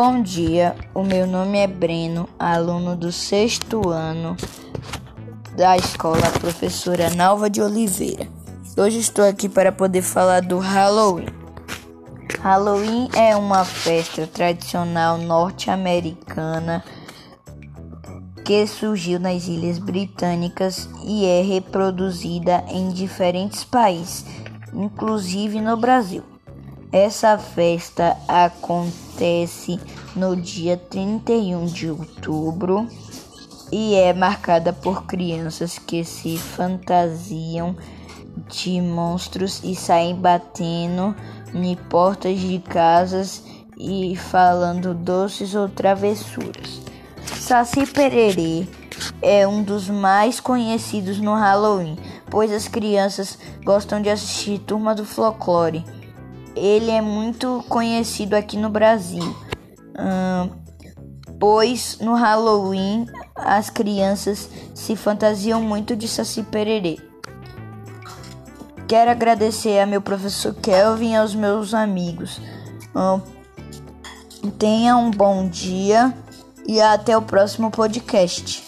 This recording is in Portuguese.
Bom dia, o meu nome é Breno, aluno do 6º ano da escola Professora Nalva de Oliveira. Hoje estou aqui para poder falar do Halloween. Halloween é uma festa tradicional norte-americana que surgiu nas Ilhas Britânicas e é reproduzida em diferentes países, inclusive no Brasil. Essa festa acontece no dia 31 de outubro e é marcada por crianças que se fantasiam de monstros e saem batendo em portas de casas e falando doces ou travessuras. Saci-Pererê é um dos mais conhecidos no Halloween, pois as crianças gostam de assistir Turma do Folclore. Ele é muito conhecido aqui no Brasil, pois no Halloween as crianças se fantasiam muito de Saci-Pererê. Quero agradecer a meu professor Kelvin e aos meus amigos. Tenha um bom dia. E até o próximo podcast.